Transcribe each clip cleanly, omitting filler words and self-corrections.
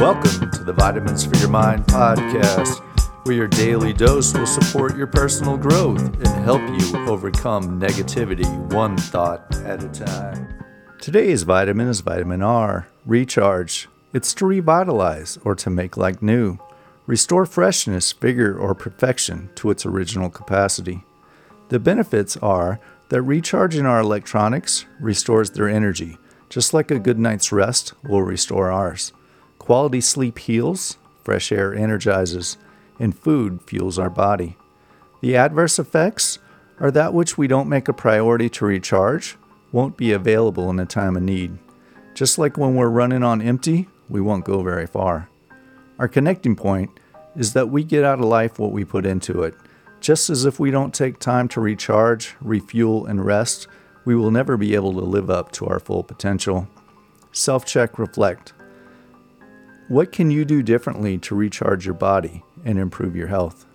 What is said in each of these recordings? Welcome to the Vitamins for Your Mind podcast, where your daily dose will support your personal growth and help you overcome negativity one thought at a time. Today's vitamin is vitamin R, recharge. It's to revitalize or to make like new, restore freshness, vigor, or perfection to its original capacity. The benefits are that recharging our electronics restores their energy, just like a good night's rest will restore ours. Quality sleep heals, fresh air energizes, and food fuels our body. The adverse effects are that which we don't make a priority to recharge won't be available in a time of need. Just like when we're running on empty, we won't go very far. Our connecting point is that we get out of life what we put into it. Just as if we don't take time to recharge, refuel, and rest, we will never be able to live up to our full potential. Self-check, reflect. What can you do differently to recharge your body and improve your health?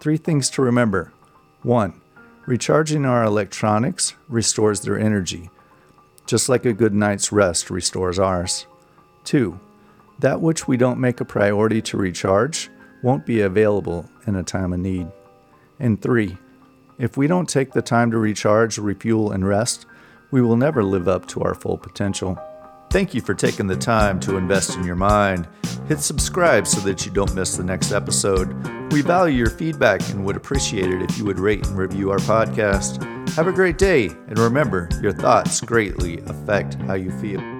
3 things to remember. 1. Recharging our electronics restores their energy, just like a good night's rest restores ours. 2. That which we don't make a priority to recharge won't be available in a time of need. And 3. If we don't take the time to recharge, refuel, and rest, we will never live up to our full potential. Thank you for taking the time to invest in your mind. Hit subscribe so that you don't miss the next episode. We value your feedback and would appreciate it if you would rate and review our podcast. Have a great day, and remember, your thoughts greatly affect how you feel.